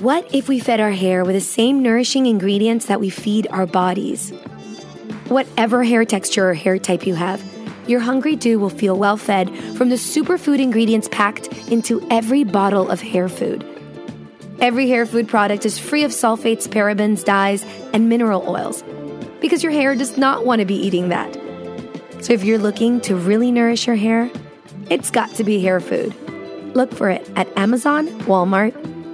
What if we fed our hair with the same nourishing ingredients that we feed our bodies? Whatever hair texture or hair type you have, your Hungry Do will feel well fed from the superfood ingredients packed into every bottle of Hair Food. Every Hair Food product is free of sulfates, parabens, dyes, and mineral oils because your hair does not want to be eating that. So if you're looking to really nourish your hair, it's got to be Hair Food. Look for it at Amazon, Walmart,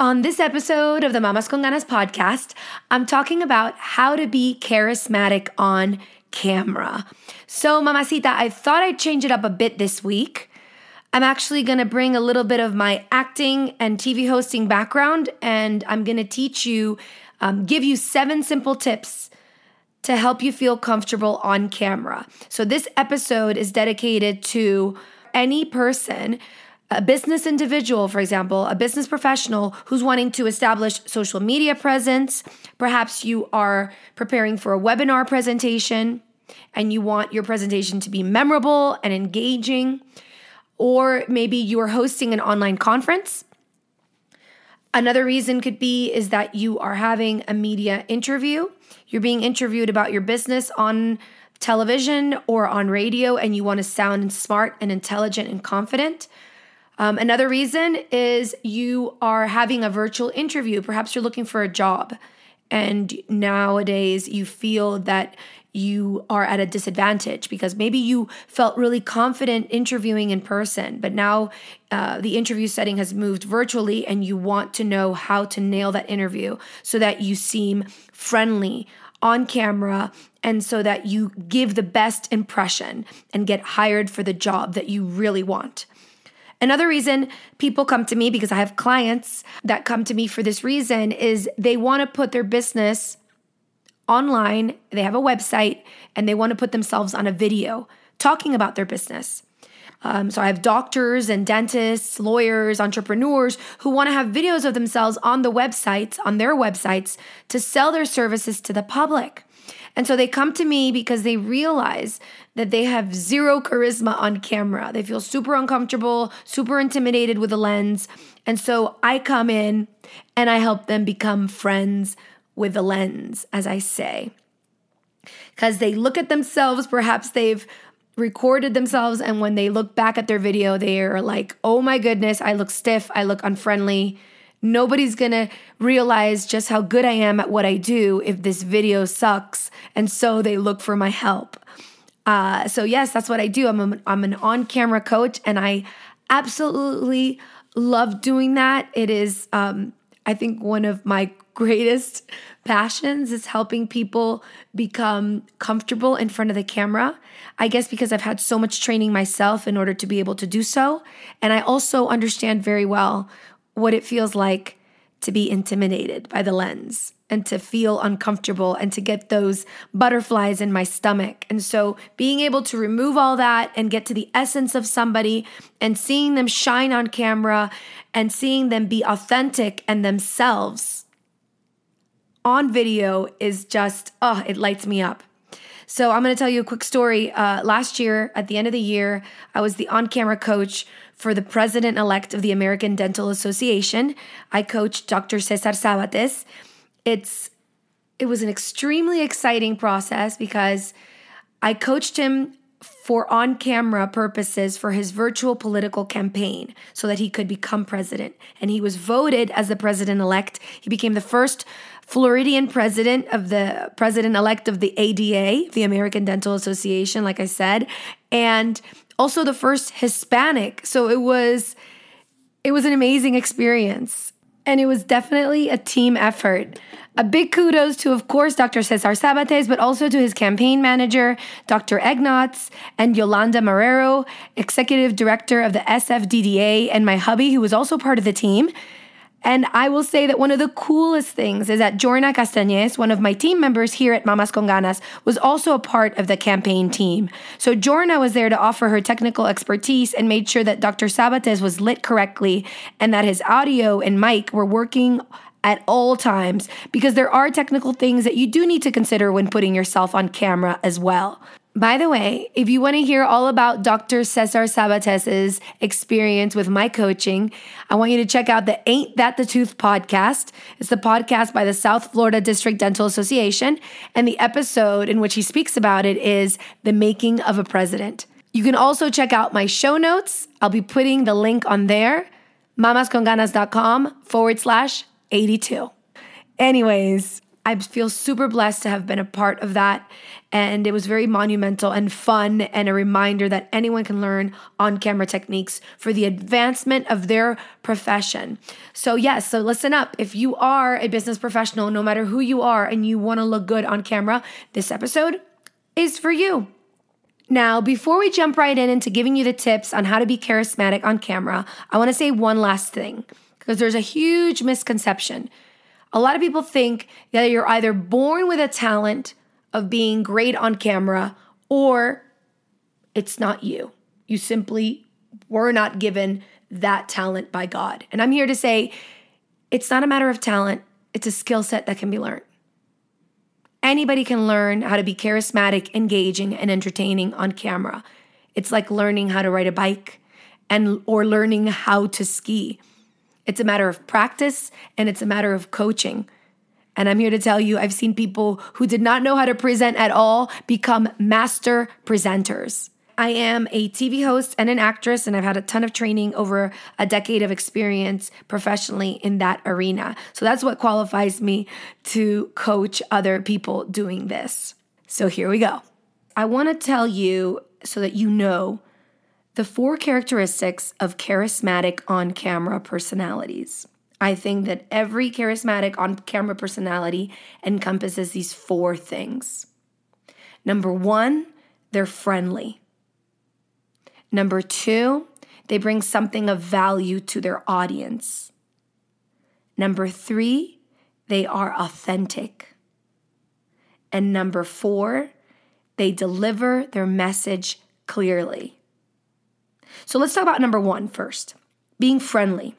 On this episode of the Mamas con Ganas podcast, I'm talking about how to be charismatic on camera. So, mamacita, I thought I'd change it up a bit this week. I'm actually going to bring a little bit of my acting and TV hosting background, and I'm going to teach you, give you 7 simple tips to help you feel comfortable on camera. So this episode is dedicated to any person, a business individual, for example, a business professional who's wanting to establish social media presence. Perhaps you are preparing for a webinar presentation and you want your presentation to be memorable and engaging. Or maybe you are hosting an online conference. Another reason could be is that you are having a media interview. You're being interviewed about your business on television or on radio and you want to sound smart and intelligent and confident. Another reason is you are having a virtual interview. Perhaps you're looking for a job, and nowadays you feel that you are at a disadvantage because maybe you felt really confident interviewing in person, but now the interview setting has moved virtually, and you want to know how to nail that interview so that you seem friendly on camera and so that you give the best impression and get hired for the job that you really want. Another reason people come to me, because I have clients that come to me for this reason, is they want to put their business online, they have a website, and they want to put themselves on a video talking about their business. So I have doctors and dentists, lawyers, entrepreneurs who want to have videos of themselves on the websites, on their websites, to sell their services to the public. And so they come to me because they realize that they have zero charisma on camera. They feel super uncomfortable, super intimidated with a lens. And so I come in and I help them become friends with the lens, as I say. Because they look at themselves, perhaps they've recorded themselves, and when they look back at their video, they're like, oh my goodness, I look stiff, I look unfriendly. Nobody's going to realize just how good I am at what I do if this video sucks, and so they look for my help. So yes, that's what I do. I'm an on-camera coach, and I absolutely love doing that. It is, I think, one of my greatest passions is helping people become comfortable in front of the camera. I guess because I've had so much training myself in order to be able to do so, and I also understand very well what it feels like to be intimidated by the lens and to feel uncomfortable and to get those butterflies in my stomach. And so being able to remove all that and get to the essence of somebody and seeing them shine on camera and seeing them be authentic and themselves on video is just, oh, it lights me up. So I'm going to tell you a quick story. Last year, at the end of the year, I was the on-camera coach for the president-elect of the American Dental Association. I coached Dr. Cesar Sabates. It was an extremely exciting process because I coached him for on-camera purposes for his virtual political campaign so that he could become president. And he was voted as the president-elect. He became the first Floridian president-elect of the ADA, the American Dental Association, like I said, and also the first Hispanic. So it was an amazing experience. And it was definitely a team effort. A big kudos to, of course, Dr. Cesar Sabates, but also to his campaign manager, Dr. Egnots, and Yolanda Marrero, executive director of the SFDDA, and my hubby, who was also part of the team. And I will say that one of the coolest things is that Jorna Castañez, one of my team members here at Mamas con Ganas, was also a part of the campaign team. So Jorna was there to offer her technical expertise and made sure that Dr. Sabates was lit correctly and that his audio and mic were working at all times, because there are technical things that you do need to consider when putting yourself on camera as well. By the way, if you want to hear all about Dr. Cesar Sabates' experience with my coaching, I want you to check out the Ain't That the Tooth podcast. It's the podcast by the South Florida District Dental Association, and the episode in which he speaks about it is The Making of a President. You can also check out my show notes. I'll be putting the link on there, mamasconganas.com/82. Anyways, I feel super blessed to have been a part of that, and it was very monumental and fun, and a reminder that anyone can learn on-camera techniques for the advancement of their profession. So yes, so listen up. If you are a business professional, no matter who you are, and you want to look good on camera, this episode is for you. Now, before we jump right into giving you the tips on how to be charismatic on camera, I want to say one last thing, because there's a huge misconception. A lot of people think that you're either born with a talent of being great on camera, or it's not you. You simply were not given that talent by God. And I'm here to say it's not a matter of talent. It's a skill set that can be learned. Anybody can learn how to be charismatic, engaging, and entertaining on camera. It's like learning how to ride a bike or learning how to ski. It's a matter of practice, and it's a matter of coaching. And I'm here to tell you, I've seen people who did not know how to present at all become master presenters. I am a TV host and an actress, and I've had a ton of training, over a decade of experience professionally in that arena. So that's what qualifies me to coach other people doing this. So here we go. I want to tell you, so that you know, the four characteristics of charismatic on-camera personalities. I think that every charismatic on-camera personality encompasses these four things. Number one, they're friendly. Number two, they bring something of value to their audience. Number three, they are authentic. And number four, they deliver their message clearly. So let's talk about number one first, being friendly.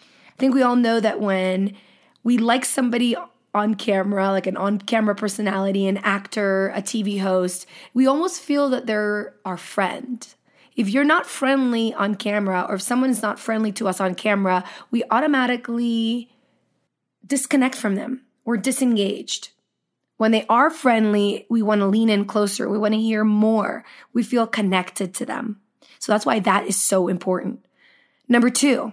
I think we all know that when we like somebody on camera, like an on-camera personality, an actor, a TV host, we almost feel that they're our friend. If you're not friendly on camera, or if someone's not friendly to us on camera, we automatically disconnect from them. We're disengaged. When they are friendly, we want to lean in closer. We want to hear more. We feel connected to them. So that's why that is so important. Number two,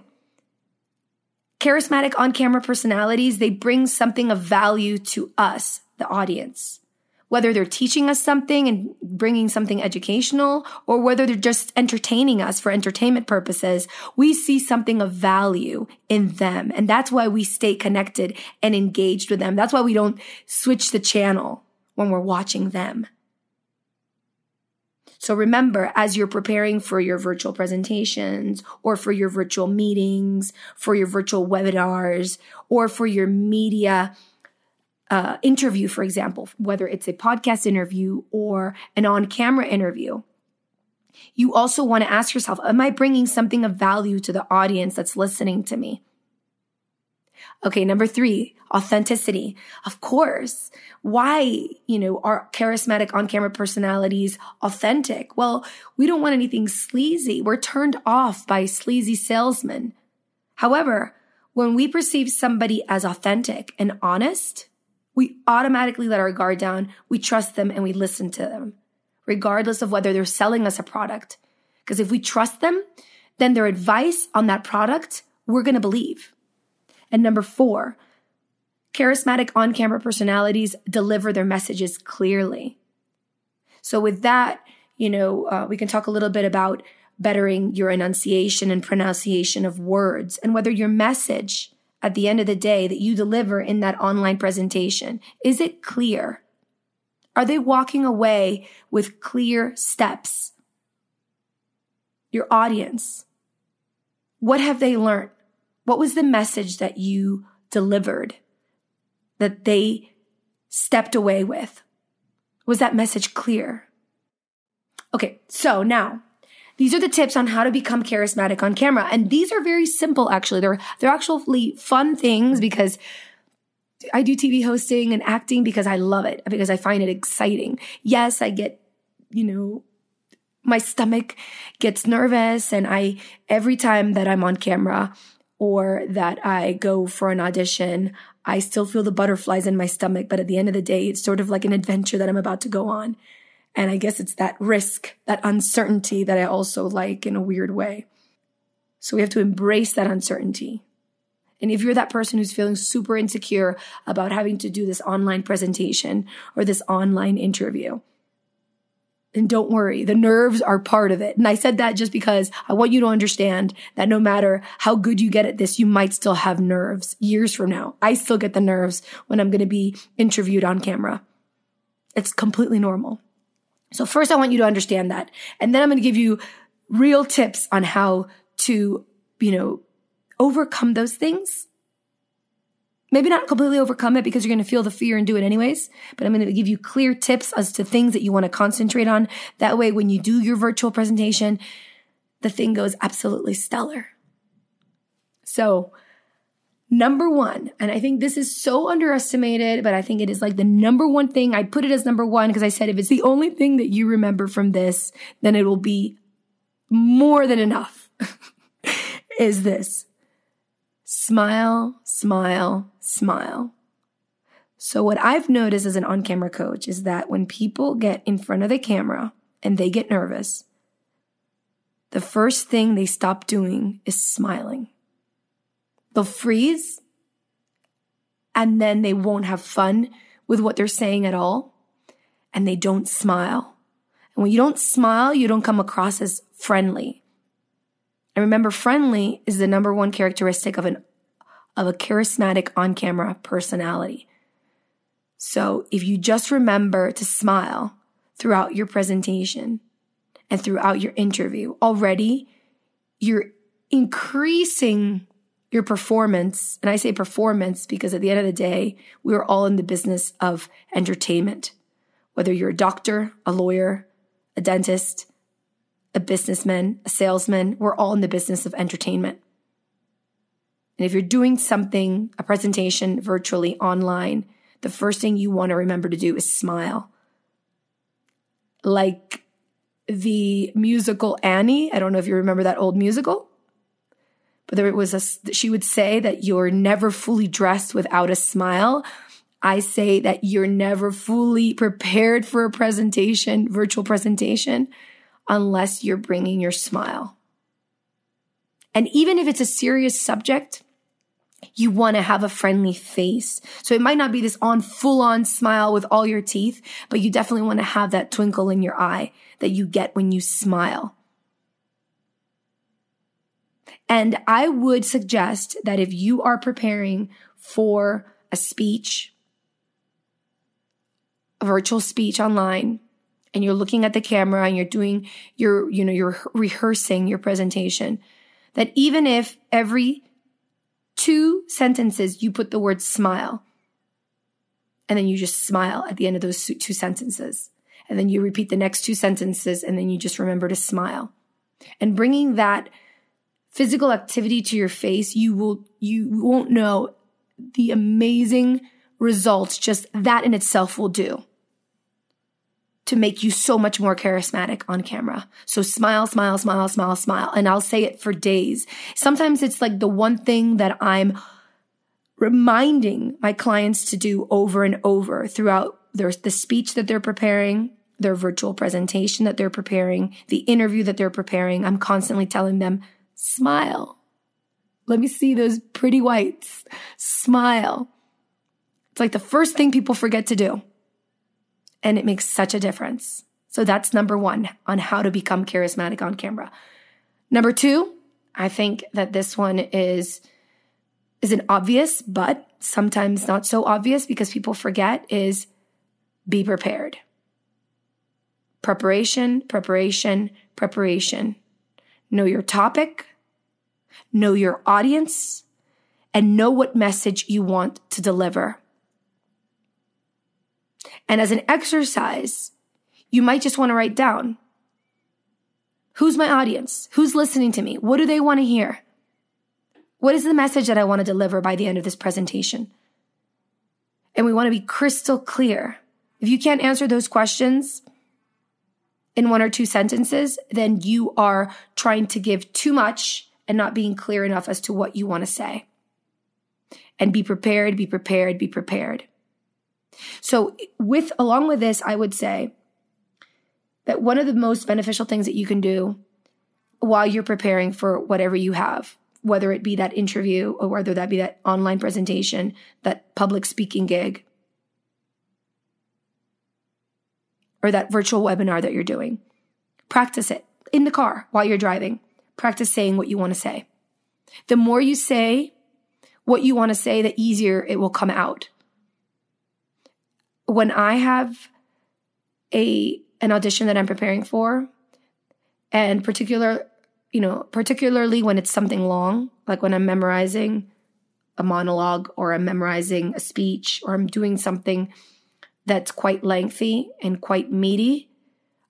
charismatic on-camera personalities, they bring something of value to us, the audience. Whether they're teaching us something and bringing something educational, or whether they're just entertaining us for entertainment purposes, we see something of value in them. And that's why we stay connected and engaged with them. That's why we don't switch the channel when we're watching them. So remember, as you're preparing for your virtual presentations, or for your virtual meetings, for your virtual webinars, or for your media interview, for example, whether it's a podcast interview or an on-camera interview, you also want to ask yourself, am I bringing something of value to the audience that's listening to me? Okay, number three, authenticity. Of course. Why, are charismatic on-camera personalities authentic? Well, we don't want anything sleazy. We're turned off by sleazy salesmen. However, when we perceive somebody as authentic and honest, we automatically let our guard down. We trust them and we listen to them. regardless of whether they're selling us a product. Because if we trust them, then their advice on that product, we're going to believe. And 4, charismatic on-camera personalities deliver their messages clearly. So with that, we can talk a little bit about bettering your enunciation and pronunciation of words, and whether your message at the end of the day that you deliver in that online presentation, is it clear? Are they walking away with clear steps? Your audience, what have they learned? What was the message that you delivered that they stepped away with? Was that message clear? Okay, so now, these are the tips on how to become charismatic on camera. And these are very simple, actually. They're actually fun things because I do TV hosting and acting because I love it, because I find it exciting. Yes, I get, my stomach gets nervous, and every time that I'm on camera or that I go for an audition, I still feel the butterflies in my stomach. But at the end of the day, it's sort of like an adventure that I'm about to go on. And I guess it's that risk, that uncertainty that I also like in a weird way. So we have to embrace that uncertainty. And if you're that person who's feeling super insecure about having to do this online presentation or this online interview, and don't worry, the nerves are part of it. And I said that just because I want you to understand that no matter how good you get at this, you might still have nerves years from now. I still get the nerves when I'm going to be interviewed on camera. It's completely normal. So first, I want you to understand that. And then I'm going to give you real tips on how to, overcome those things. Maybe not completely overcome it, because you're going to feel the fear and do it anyways, but I'm going to give you clear tips as to things that you want to concentrate on. That way, when you do your virtual presentation, the thing goes absolutely stellar. So 1, and I think this is so underestimated, but I think it is like the number one thing. I put it as 1 because I said if it's the only thing that you remember from this, then it will be more than enough, is this. Smile, smile, smile. So what I've noticed as an on-camera coach is that when people get in front of the camera and they get nervous, the first thing they stop doing is smiling. They'll freeze, and then they won't have fun with what they're saying at all, and they don't smile. And when you don't smile, you don't come across as friendly. And remember, friendly is the number one characteristic of a charismatic on-camera personality. So if you just remember to smile throughout your presentation and throughout your interview, already you're increasing your performance. And I say performance because at the end of the day, we're all in the business of entertainment. Whether you're a doctor, a lawyer, a dentist, a businessman, a salesman, we're all in the business of entertainment. And if you're doing something, a presentation virtually online, the first thing you want to remember to do is smile. Like the musical Annie, I don't know if you remember that old musical, but she would say that you're never fully dressed without a smile. I say that you're never fully prepared for a presentation, virtual presentation, unless you're bringing your smile. And even if it's a serious subject, you want to have a friendly face. So it might not be this full-on smile with all your teeth, but you definitely want to have that twinkle in your eye that you get when you smile. And I would suggest that if you are preparing for a speech, a virtual speech online, and you're looking at the camera and you're doing you're rehearsing your presentation, that even if every 2 sentences you put the word smile, and then you just smile at the end of those 2 sentences, and then you repeat the next 2 sentences, and then you just remember to smile. And bringing that physical activity to your face, you won't know the amazing results just that in itself will do to make you so much more charismatic on camera. So smile, smile, smile, smile, smile. And I'll say it for days. Sometimes it's like the one thing that I'm reminding my clients to do over and over throughout the speech that they're preparing, their virtual presentation that they're preparing, the interview that they're preparing, I'm constantly telling them, smile. Let me see those pretty whites. Smile. It's like the first thing people forget to do. And it makes such a difference. So that's number one on how to become charismatic on camera. Number two, I think that this one isn't obvious, but sometimes not so obvious because people forget, is be prepared. Preparation, preparation, preparation. Know your topic, know your audience, and know what message you want to deliver. And as an exercise, you might just want to write down, who's my audience? Who's listening to me? What do they want to hear? What is the message that I want to deliver by the end of this presentation? And we want to be crystal clear. If you can't answer those questions in one or two sentences, then you are trying to give too much and not being clear enough as to what you want to say. And be prepared, be prepared, be prepared. So along with this, I would say that one of the most beneficial things that you can do while you're preparing for whatever you have, whether it be that interview or whether that be that online presentation, that public speaking gig, or that virtual webinar that you're doing, practice it in the car while you're driving. Practice saying what you want to say. The more you say what you want to say, the easier it will come out. When I have an audition that I'm preparing for, and particularly when it's something long, like when I'm memorizing a monologue or I'm memorizing a speech or I'm doing something that's quite lengthy and quite meaty,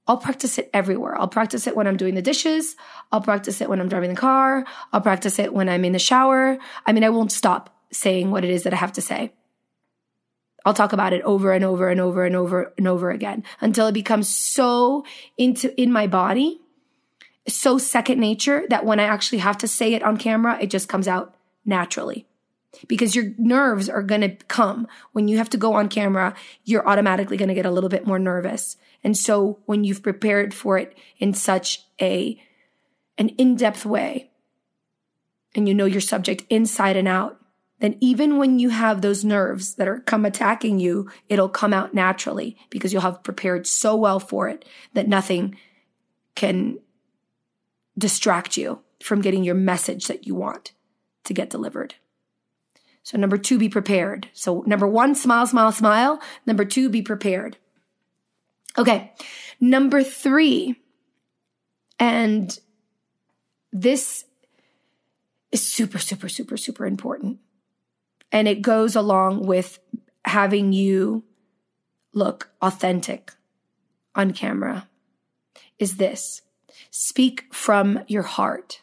I'll practice it everywhere. I'll practice it when I'm doing the dishes. I'll practice it when I'm driving the car. I'll practice it when I'm in the shower. I won't stop saying what it is that I have to say. I'll talk about it over and over and over and over and over again until it becomes so in my body, so second nature that when I actually have to say it on camera, it just comes out naturally. Because your nerves are going to come. When you have to go on camera, you're automatically going to get a little bit more nervous. And so when you've prepared for it in such an in-depth way, and you know your subject inside and out, then even when you have those nerves that are come attacking you, it'll come out naturally because you'll have prepared so well for it that nothing can distract you from getting your message that you want to get delivered. So number two, be prepared. So number one, smile, smile, smile. Number two, be prepared. Okay, number three, and this is super, super, super, super important. And it goes along with having you look authentic on camera, is this. Speak from your heart.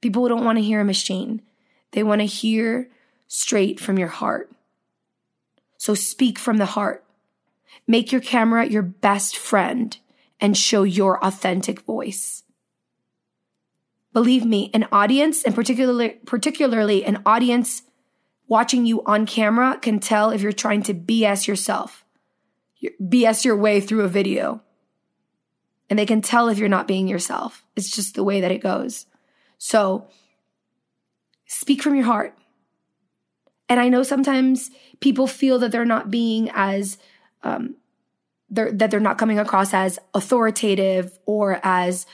People don't want to hear a machine. They want to hear straight from your heart. So speak from the heart. Make your camera your best friend and show your authentic voice. Believe me, an audience, and particularly an audience watching you on camera, can tell if you're trying to BS yourself, BS your way through a video. And they can tell if you're not being yourself. It's just the way that it goes. So speak from your heart. And I know sometimes people feel that they're not being as, that they're not coming across as authoritative or as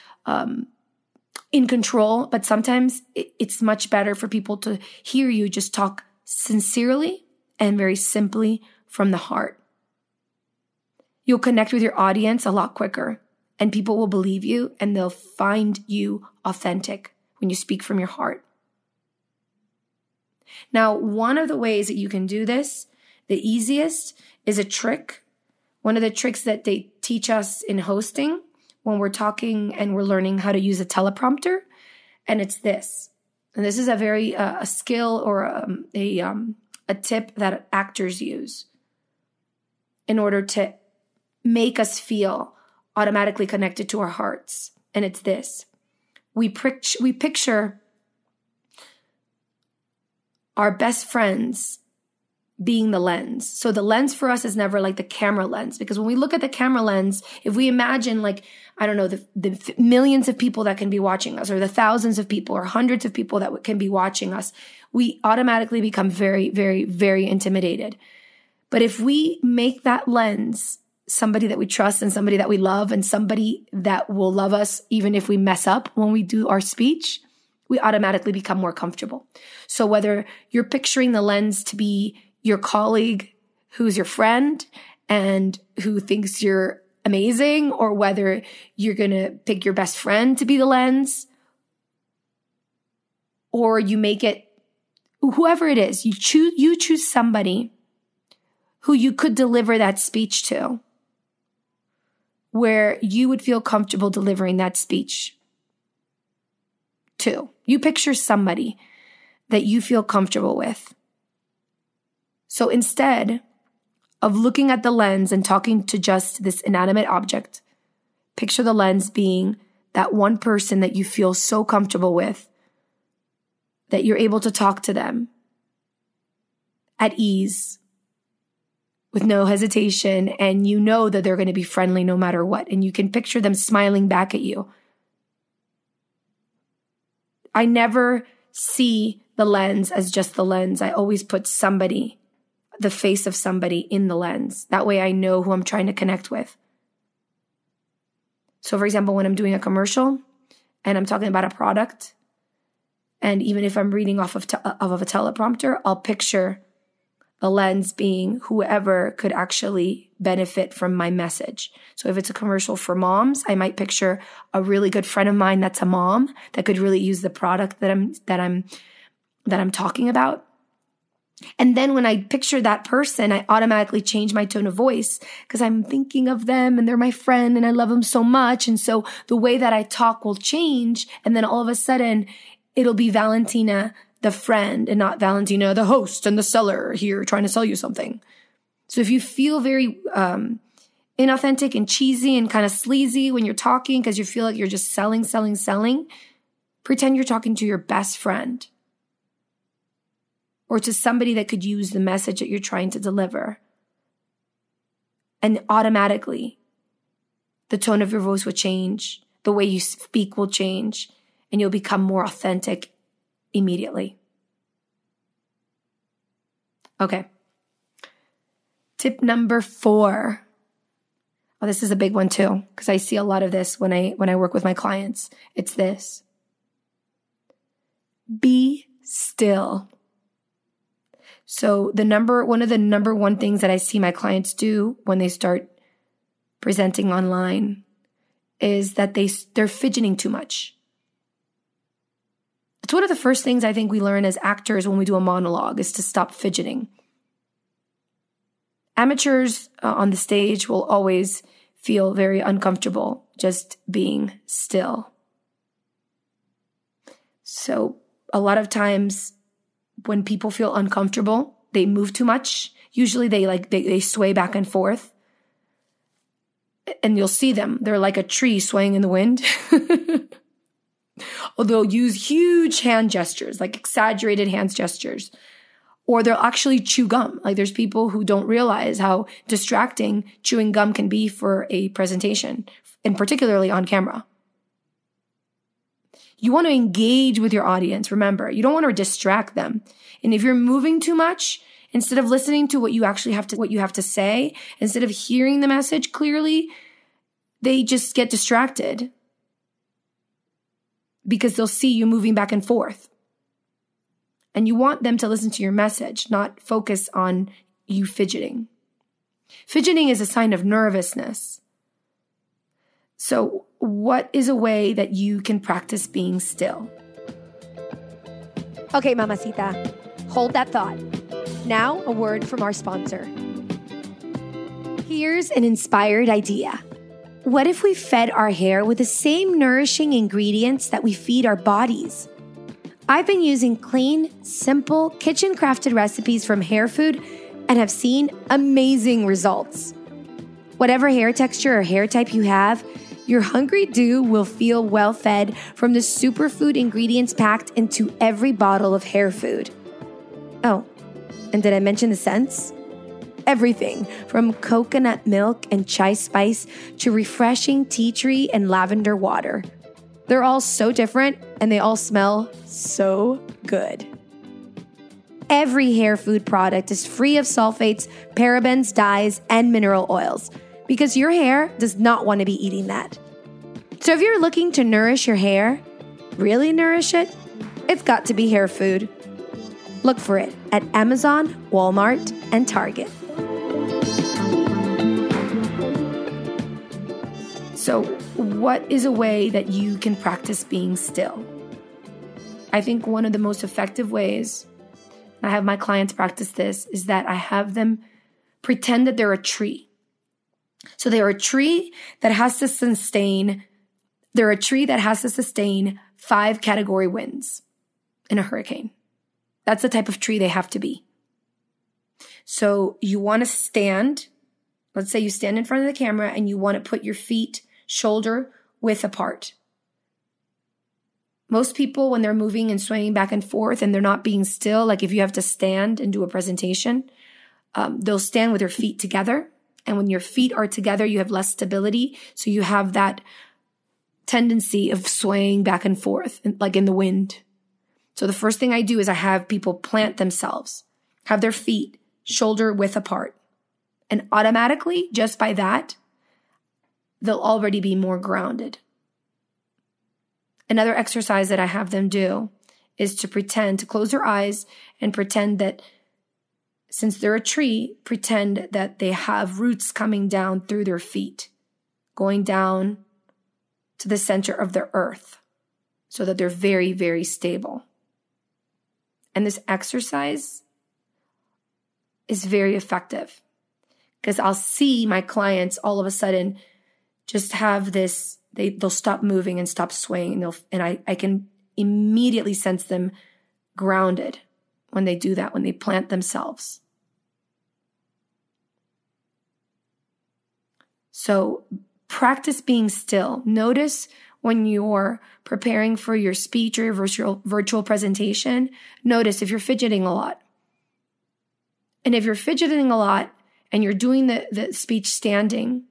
in control. But sometimes it's much better for people to hear you just talk sincerely and very simply from the heart. You'll connect with your audience a lot quicker, and people will believe you and they'll find you authentic when you speak from your heart. Now, one of the ways that you can do this, the easiest, is a trick. One of the tricks that they teach us in hosting when we're talking and we're learning how to use a teleprompter, and it's this. And this is a very a skill or a tip that actors use in order to make us feel automatically connected to our hearts. And it's this. We picture our best friends being the lens. So the lens for us is never like the camera lens, because when we look at the camera lens, if we imagine like, I don't know, the millions of people that can be watching us, or the thousands of people or hundreds of people that can be watching us, we automatically become very, very, very intimidated. But if we make that lens somebody that we trust and somebody that we love and somebody that will love us even if we mess up when we do our speech, we automatically become more comfortable. So whether you're picturing the lens to be your colleague who's your friend and who thinks you're amazing, or whether you're going to pick your best friend to be the lens, or you make it whoever it is, you choose somebody who you could deliver that speech to, where you would feel comfortable delivering that speech to. You picture somebody that you feel comfortable with. So instead of looking at the lens and talking to just this inanimate object, picture the lens being that one person that you feel so comfortable with that you're able to talk to them at ease, with no hesitation, and you know that they're going to be friendly no matter what, and you can picture them smiling back at you. I never see the lens as just the lens. I always put somebody, the face of somebody, in the lens. That way I know who I'm trying to connect with. So for example, when I'm doing a commercial and I'm talking about a product, and even if I'm reading off of a teleprompter, I'll picture the lens being whoever could actually benefit from my message. So if it's a commercial for moms, I might picture a really good friend of mine that's a mom that could really use the product that I'm talking about. And then when I picture that person, I automatically change my tone of voice because I'm thinking of them and they're my friend and I love them so much. And so the way that I talk will change. And then all of a sudden it'll be Valentina, the friend, and not Valentina, the host and the seller here trying to sell you something. So if you feel very inauthentic and cheesy and kind of sleazy when you're talking because you feel like you're just selling, pretend you're talking to your best friend or to somebody that could use the message that you're trying to deliver. And automatically, the tone of your voice will change, the way you speak will change, and you'll become more authentic immediately. Okay. Tip number 4. Oh, this is a big one too, because I see a lot of this when I work with my clients. It's this. Be still. So one of the number one things that I see my clients do when they start presenting online is that they're fidgeting too much. It's one of the first things I think we learn as actors when we do a monologue is to stop fidgeting. Amateurs on the stage will always feel very uncomfortable just being still. So a lot of times when people feel uncomfortable, they move too much. Usually they sway back and forth. And you'll see them. They're like a tree swaying in the wind. Or they'll use huge hand gestures, like exaggerated hand gestures, or they'll actually chew gum. Like there's people who don't realize how distracting chewing gum can be for a presentation, and particularly on camera. You want to engage with your audience. Remember, you don't want to distract them. And if you're moving too much, instead of listening to what you have to say, instead of hearing the message clearly, they just get distracted, because they'll see you moving back and forth. And you want them to listen to your message, not focus on you fidgeting. Fidgeting is a sign of nervousness. So what is a way that you can practice being still? Okay, Mamacita, hold that thought. Now, a word from our sponsor. Here's an inspired idea. What if we fed our hair with the same nourishing ingredients that we feed our bodies? I've been using clean, simple, kitchen-crafted recipes from Hair Food and have seen amazing results. Whatever hair texture or hair type you have, your Hungry Do will feel well-fed from the superfood ingredients packed into every bottle of Hair Food. Oh, And did I mention the scents? Everything from coconut milk and chai spice to refreshing tea tree and lavender water. They're all so different and they all smell so good. Every Hair Food product is free of sulfates, parabens, dyes, and mineral oils because your hair does not want to be eating that. So if you're looking to nourish your hair, really nourish it, it's got to be Hair Food. Look for it at Amazon, Walmart, and Target. So what is a way that you can practice being still? I think one of the most effective ways, and I have my clients practice this, is that I have them pretend that they're a tree. So they're a tree that has to sustain 5 category winds in a hurricane. That's the type of tree they have to be. So you want to stand, let's say you stand in front of the camera and you want to put your feet shoulder width apart. Most people, when they're moving and swaying back and forth and they're not being still, like if you have to stand and do a presentation, they'll stand with their feet together. And when your feet are together, you have less stability. So you have that tendency of swaying back and forth, like in the wind. So the first thing I do is I have people plant themselves, have their feet shoulder width apart. And automatically, just by that, they'll already be more grounded. Another exercise that I have them do is to pretend, to close their eyes and pretend that since they're a tree, pretend that they have roots coming down through their feet, going down to the center of the earth so that they're very, very stable. And this exercise is very effective because I'll see my clients all of a sudden just have this, they'll stop moving and stop swaying and I can immediately sense them grounded when they do that, when they plant themselves. So practice being still. Notice when you're preparing for your speech or your virtual presentation, notice if you're fidgeting a lot. And if you're fidgeting a lot and you're doing the speech standing,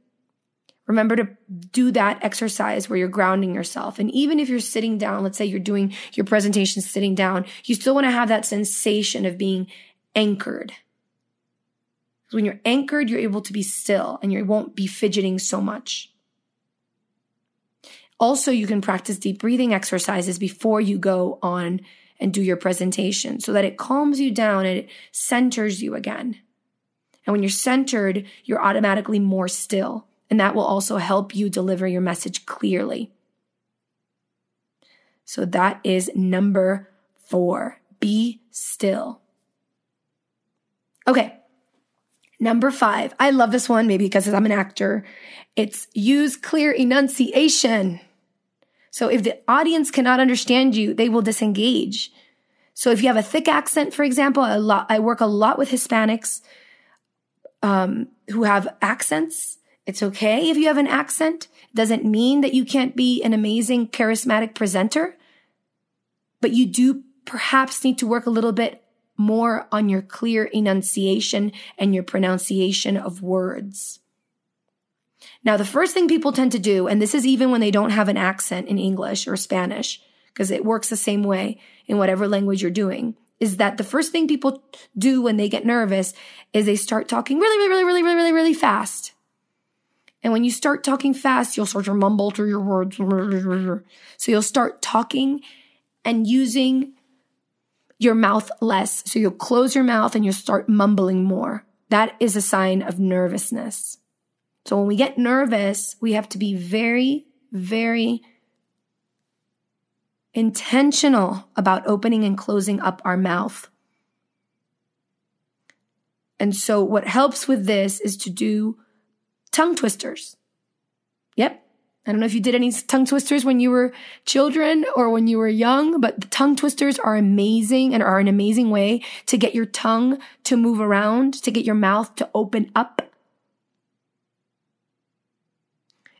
remember to do that exercise where you're grounding yourself. And even if you're sitting down, let's say you're doing your presentation sitting down, you still want to have that sensation of being anchored. Because when you're anchored, you're able to be still and you won't be fidgeting so much. Also, you can practice deep breathing exercises before you go on and do your presentation so that it calms you down and it centers you again. And when you're centered, you're automatically more still. And that will also help you deliver your message clearly. So that is number 4. Be still. Okay. Number 5. I love this one, maybe because I'm an actor. It's use clear enunciation. So if the audience cannot understand you, they will disengage. So if you have a thick accent, for example, I work a lot with Hispanics who have accents. It's okay if you have an accent. It doesn't mean that you can't be an amazing, charismatic presenter, but you do perhaps need to work a little bit more on your clear enunciation and your pronunciation of words. Now, the first thing people tend to do, and this is even when they don't have an accent in English or Spanish, because it works the same way in whatever language you're doing, is that the first thing people do when they get nervous is they start talking really fast. And when you start talking fast, you'll start to mumble through your words. So you'll start talking and using your mouth less. So you'll close your mouth and you'll start mumbling more. That is a sign of nervousness. So when we get nervous, we have to be very, very intentional about opening and closing up our mouth. And so what helps with this is to do tongue twisters. Yep. I don't know if you did any tongue twisters when you were children or when you were young, but the tongue twisters are amazing and are an amazing way to get your tongue to move around, to get your mouth to open up.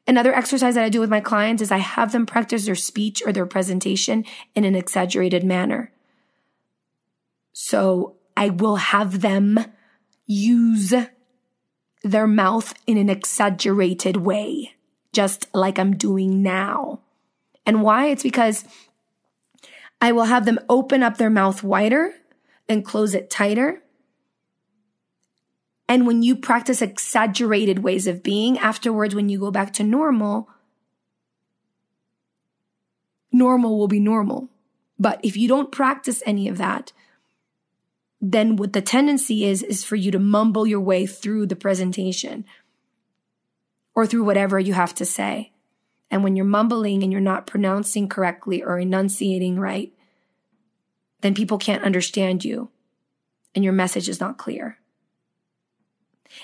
Another exercise that I do with my clients is I have them practice their speech or their presentation in an exaggerated manner. So I will have them use their mouth in an exaggerated way, just like I'm doing now. And why? It's because I will have them open up their mouth wider and close it tighter. And when you practice exaggerated ways of being, afterwards, when you go back to normal, normal will be normal. But if you don't practice any of that, then what the tendency is for you to mumble your way through the presentation or through whatever you have to say. And when you're mumbling and you're not pronouncing correctly or enunciating right, then people can't understand you and your message is not clear.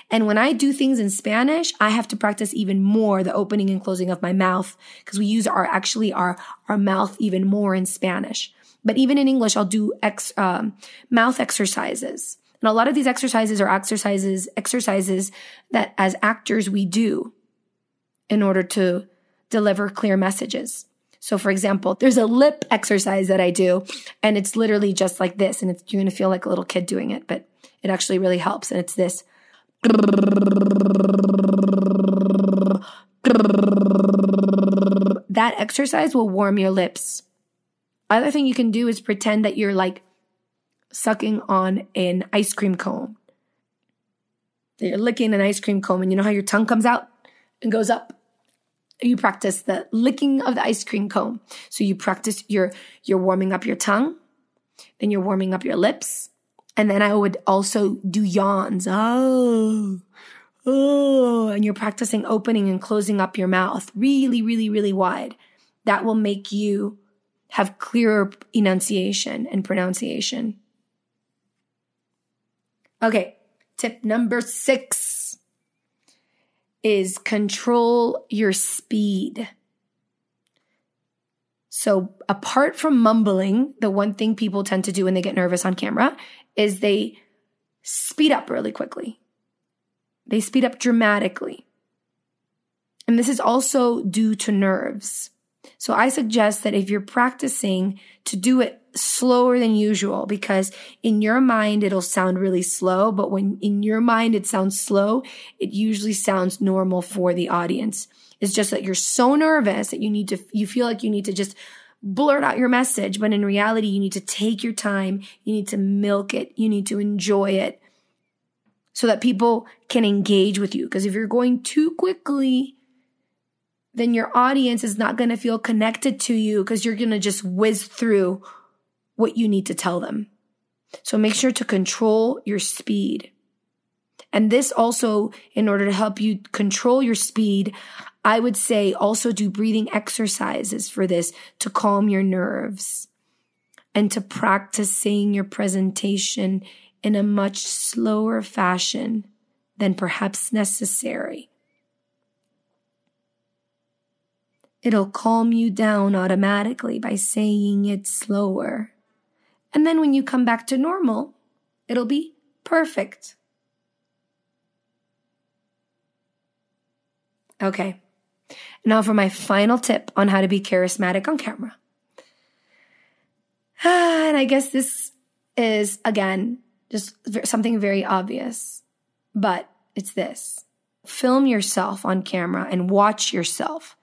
And when I do things in Spanish, I have to practice even more the opening and closing of my mouth because we use our mouth even more in Spanish. But even in English, I'll do mouth exercises. And a lot of these exercises are exercises that as actors we do in order to deliver clear messages. So for example, there's a lip exercise that I do and it's literally just like this. And you're going to feel like a little kid doing it, but it actually really helps. And it's this. That exercise will warm your lips. Other thing you can do is pretend that you're like sucking on an ice cream cone. You're licking an ice cream cone and you know how your tongue comes out and goes up? You practice the licking of the ice cream cone. So you practice you're warming up your tongue, then you're warming up your lips. And then I would also do yawns. Oh, and you're practicing opening and closing up your mouth really, really, really wide. That will make you have clearer enunciation and pronunciation. Okay, tip number 6 is control your speed. So apart from mumbling, the one thing people tend to do when they get nervous on camera is they speed up really quickly. They speed up dramatically. And this is also due to nerves. So I suggest that if you're practicing to do it slower than usual, because in your mind, it'll sound really slow. But when in your mind, it sounds slow, it usually sounds normal for the audience. It's just that you're so nervous that you feel like you need to just blurt out your message. But in reality, you need to take your time. You need to milk it. You need to enjoy it so that people can engage with you. Because if you're going too quickly, then your audience is not going to feel connected to you because you're going to just whiz through what you need to tell them. So make sure to control your speed. And this also, in order to help you control your speed, I would say also do breathing exercises for this to calm your nerves and to practice saying your presentation in a much slower fashion than perhaps necessary. It'll calm you down automatically by saying it slower. And then when you come back to normal, it'll be perfect. Okay, now for my final tip on how to be charismatic on camera. And I guess this is, again, just something very obvious, but it's this. Film yourself on camera and watch yourself.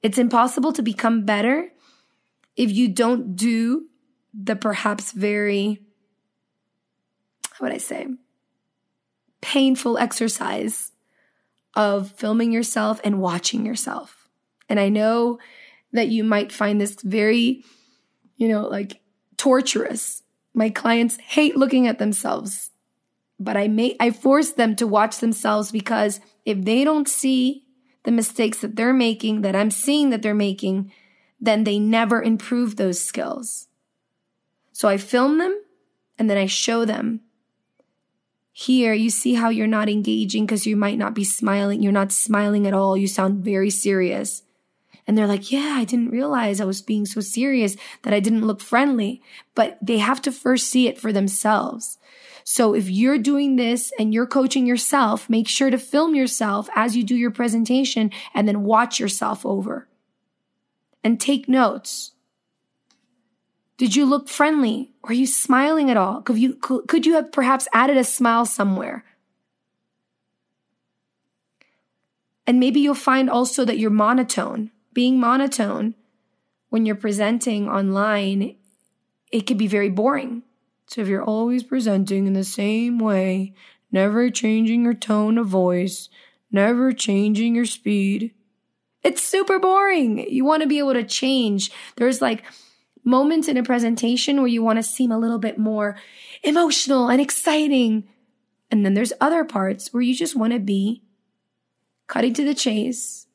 It's impossible to become better if you don't do the perhaps very, how would I say, painful exercise of filming yourself and watching yourself. And I know that you might find this very, torturous. My clients hate looking at themselves, but I force them to watch themselves because if they don't see the mistakes that they're making, that I'm seeing that they're making, then they never improve those skills. So I film them and then I show them. Here, you see how you're not engaging because you might not be smiling. You're not smiling at all. You sound very serious. And they're like, yeah, I didn't realize I was being so serious that I didn't look friendly. But they have to first see it for themselves. So if you're doing this and you're coaching yourself, make sure to film yourself as you do your presentation and then watch yourself over. And take notes. Did you look friendly? Were you smiling at all? Could you have perhaps added a smile somewhere? And maybe you'll find also that you're monotone. Being monotone when you're presenting online, it could be very boring. So if you're always presenting in the same way, never changing your tone of voice, never changing your speed, it's super boring. You want to be able to change. There's like moments in a presentation where you want to seem a little bit more emotional and exciting. And then there's other parts where you just want to be cutting to the chase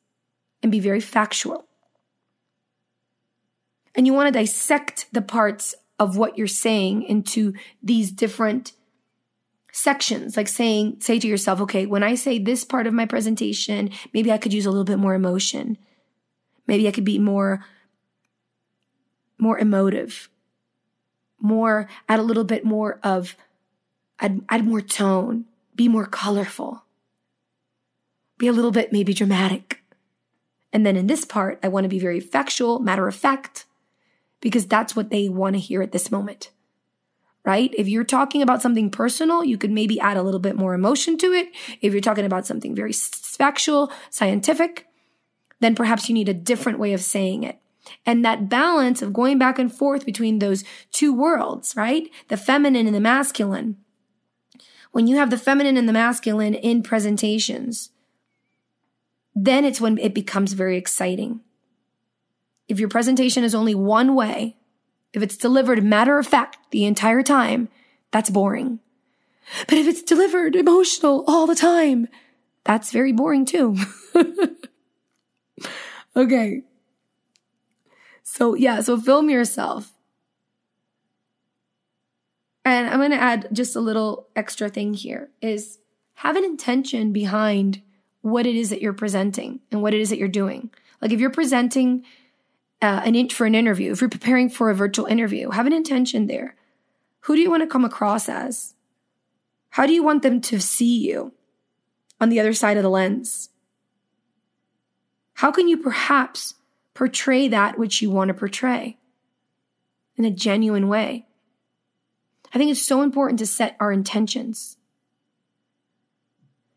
and be very factual. And you want to dissect the parts of what you're saying into these different sections, like say to yourself, okay, when I say this part of my presentation, maybe I could use a little bit more emotion. Maybe I could be more emotive, add more tone, be more colorful, be a little bit maybe dramatic. And then in this part, I want to be very factual, matter of fact, because that's what they want to hear at this moment, right? If you're talking about something personal, you could maybe add a little bit more emotion to it. If you're talking about something very factual, scientific, then perhaps you need a different way of saying it. And that balance of going back and forth between those two worlds, right? The feminine and the masculine. When you have the feminine and the masculine in presentations, then it's when it becomes very exciting. If your presentation is only one way, if it's delivered matter of fact the entire time, that's boring. But if it's delivered emotional all the time, that's very boring too. Okay. So film yourself. And I'm going to add just a little extra thing here is have an intention behind what it is that you're presenting and what it is that you're doing. Like if you're presenting for an interview, if you're preparing for a virtual interview, have an intention there. Who do you want to come across as? How do you want them to see you on the other side of the lens? How can you perhaps portray that which you want to portray in a genuine way? I think it's so important to set our intentions.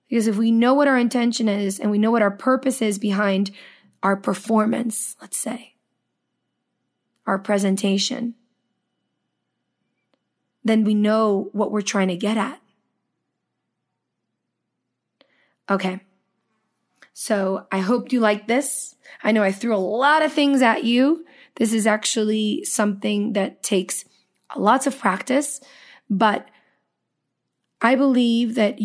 Because if we know what our intention is and we know what our purpose is behind our performance, let's say, our presentation, then we know what we're trying to get at. Okay. So I hope you like this. I know I threw a lot of things at you. This is actually something that takes lots of practice, but I believe that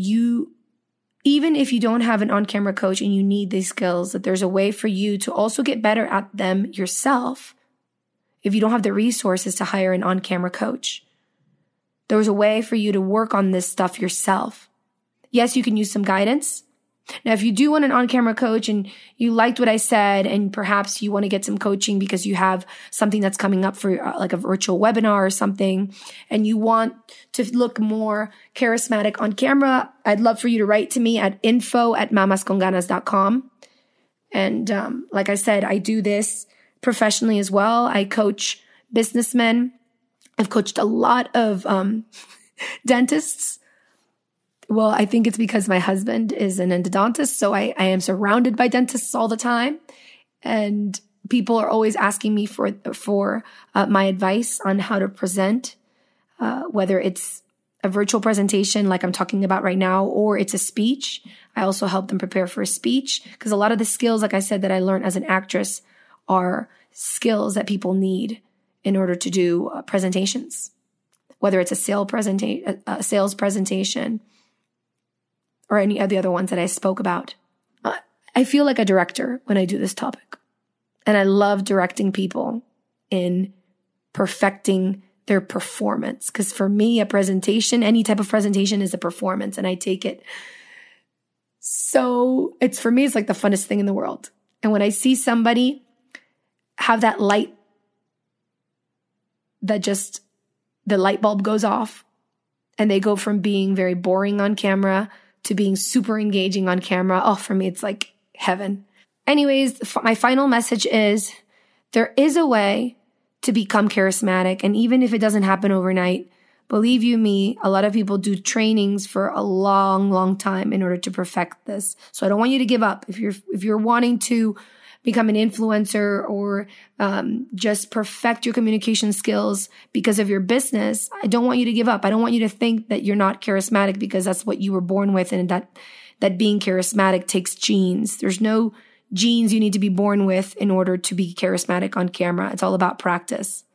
even if you don't have an on-camera coach and you need these skills, that there's a way for you to also get better at them yourself if you don't have the resources to hire an on-camera coach. There's a way for you to work on this stuff yourself. Yes, you can use some guidance. Now, if you do want an on-camera coach and you liked what I said and perhaps you want to get some coaching because you have something that's coming up for like a virtual webinar or something and you want to look more charismatic on camera, I'd love for you to write to me at info@mamasconganas.com. And like I said, I do this professionally as well. I coach businessmen. I've coached a lot of dentists. Well, I think it's because my husband is an endodontist, so I am surrounded by dentists all the time. And people are always asking me for my advice on how to present, whether it's a virtual presentation like I'm talking about right now, or it's a speech. I also help them prepare for a speech because a lot of the skills, like I said, that I learned as an actress are skills that people need in order to do presentations, whether it's a sales presentation, or any of the other ones that I spoke about. I feel like a director when I do this topic. And I love directing people in perfecting their performance. Because for me, a presentation, any type of presentation is a performance. And I take it. So for me, it's like the funnest thing in the world. And when I see somebody have that light, that just, the light bulb goes off. And they go from being very boring on camera to being super engaging on camera. Oh, for me, it's like heaven. Anyways, my final message is there is a way to become charismatic. And even if it doesn't happen overnight, believe you me, a lot of people do trainings for a long, long time in order to perfect this. So I don't want you to give up. If you're wanting to become an influencer or just perfect your communication skills because of your business, I don't want you to give up. I don't want you to think that you're not charismatic because that's what you were born with, and that being charismatic takes genes. There's no genes you need to be born with in order to be charismatic on camera. It's all about practice.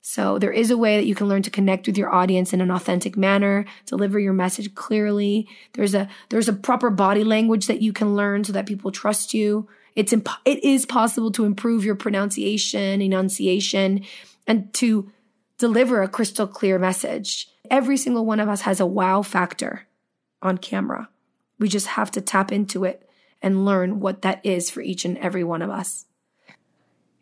So there is a way that you can learn to connect with your audience in an authentic manner, deliver your message clearly. There's a proper body language that you can learn so that people trust you. It is possible to improve your pronunciation, enunciation, and to deliver a crystal clear message. Every single one of us has a wow factor on camera. We just have to tap into it and learn what that is for each and every one of us.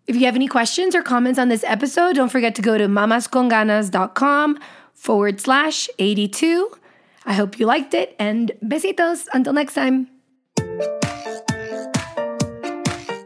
If you have any questions or comments on this episode, don't forget to go to mamasconganas.com/82. I hope you liked it, and besitos until next time.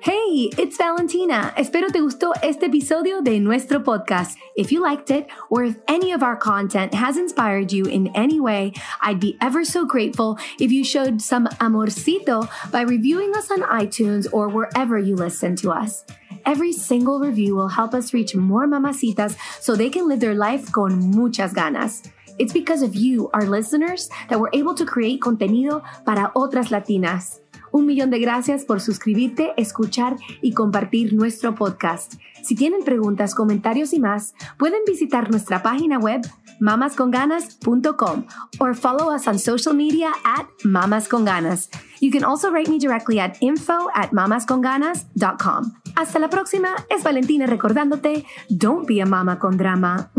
Hey, it's Valentina. Espero te gustó este episodio de nuestro podcast. If you liked it, or if any of our content has inspired you in any way, I'd be ever so grateful if you showed some amorcito by reviewing us on iTunes or wherever you listen to us. Every single review will help us reach more mamacitas so they can live their life con muchas ganas. It's because of you, our listeners, that we're able to create contenido para otras latinas. 1,000,000 de gracias por suscribirte, escuchar y compartir nuestro podcast. Si tienen preguntas, comentarios y más, pueden visitar nuestra página web mamasconganas.com or follow us on social media at mamasconganas. You can also write me directly at info@mamasconganas.com. Hasta la próxima, es Valentina recordándote, don't be a mama con drama.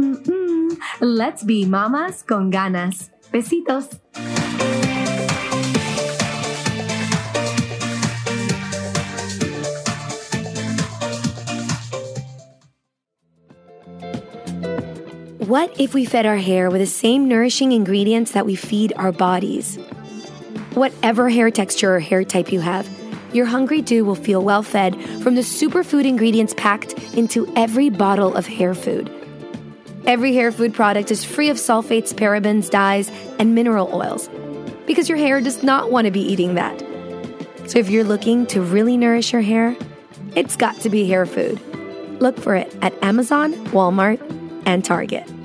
Let's be mamas con ganas. Besitos. What if we fed our hair with the same nourishing ingredients that we feed our bodies? Whatever hair texture or hair type you have, your Hungry Do will feel well fed from the superfood ingredients packed into every bottle of Hair Food. Every Hair Food product is free of sulfates, parabens, dyes, and mineral oils, because your hair does not want to be eating that. So if you're looking to really nourish your hair, it's got to be Hair Food. Look for it at Amazon, Walmart, and Target.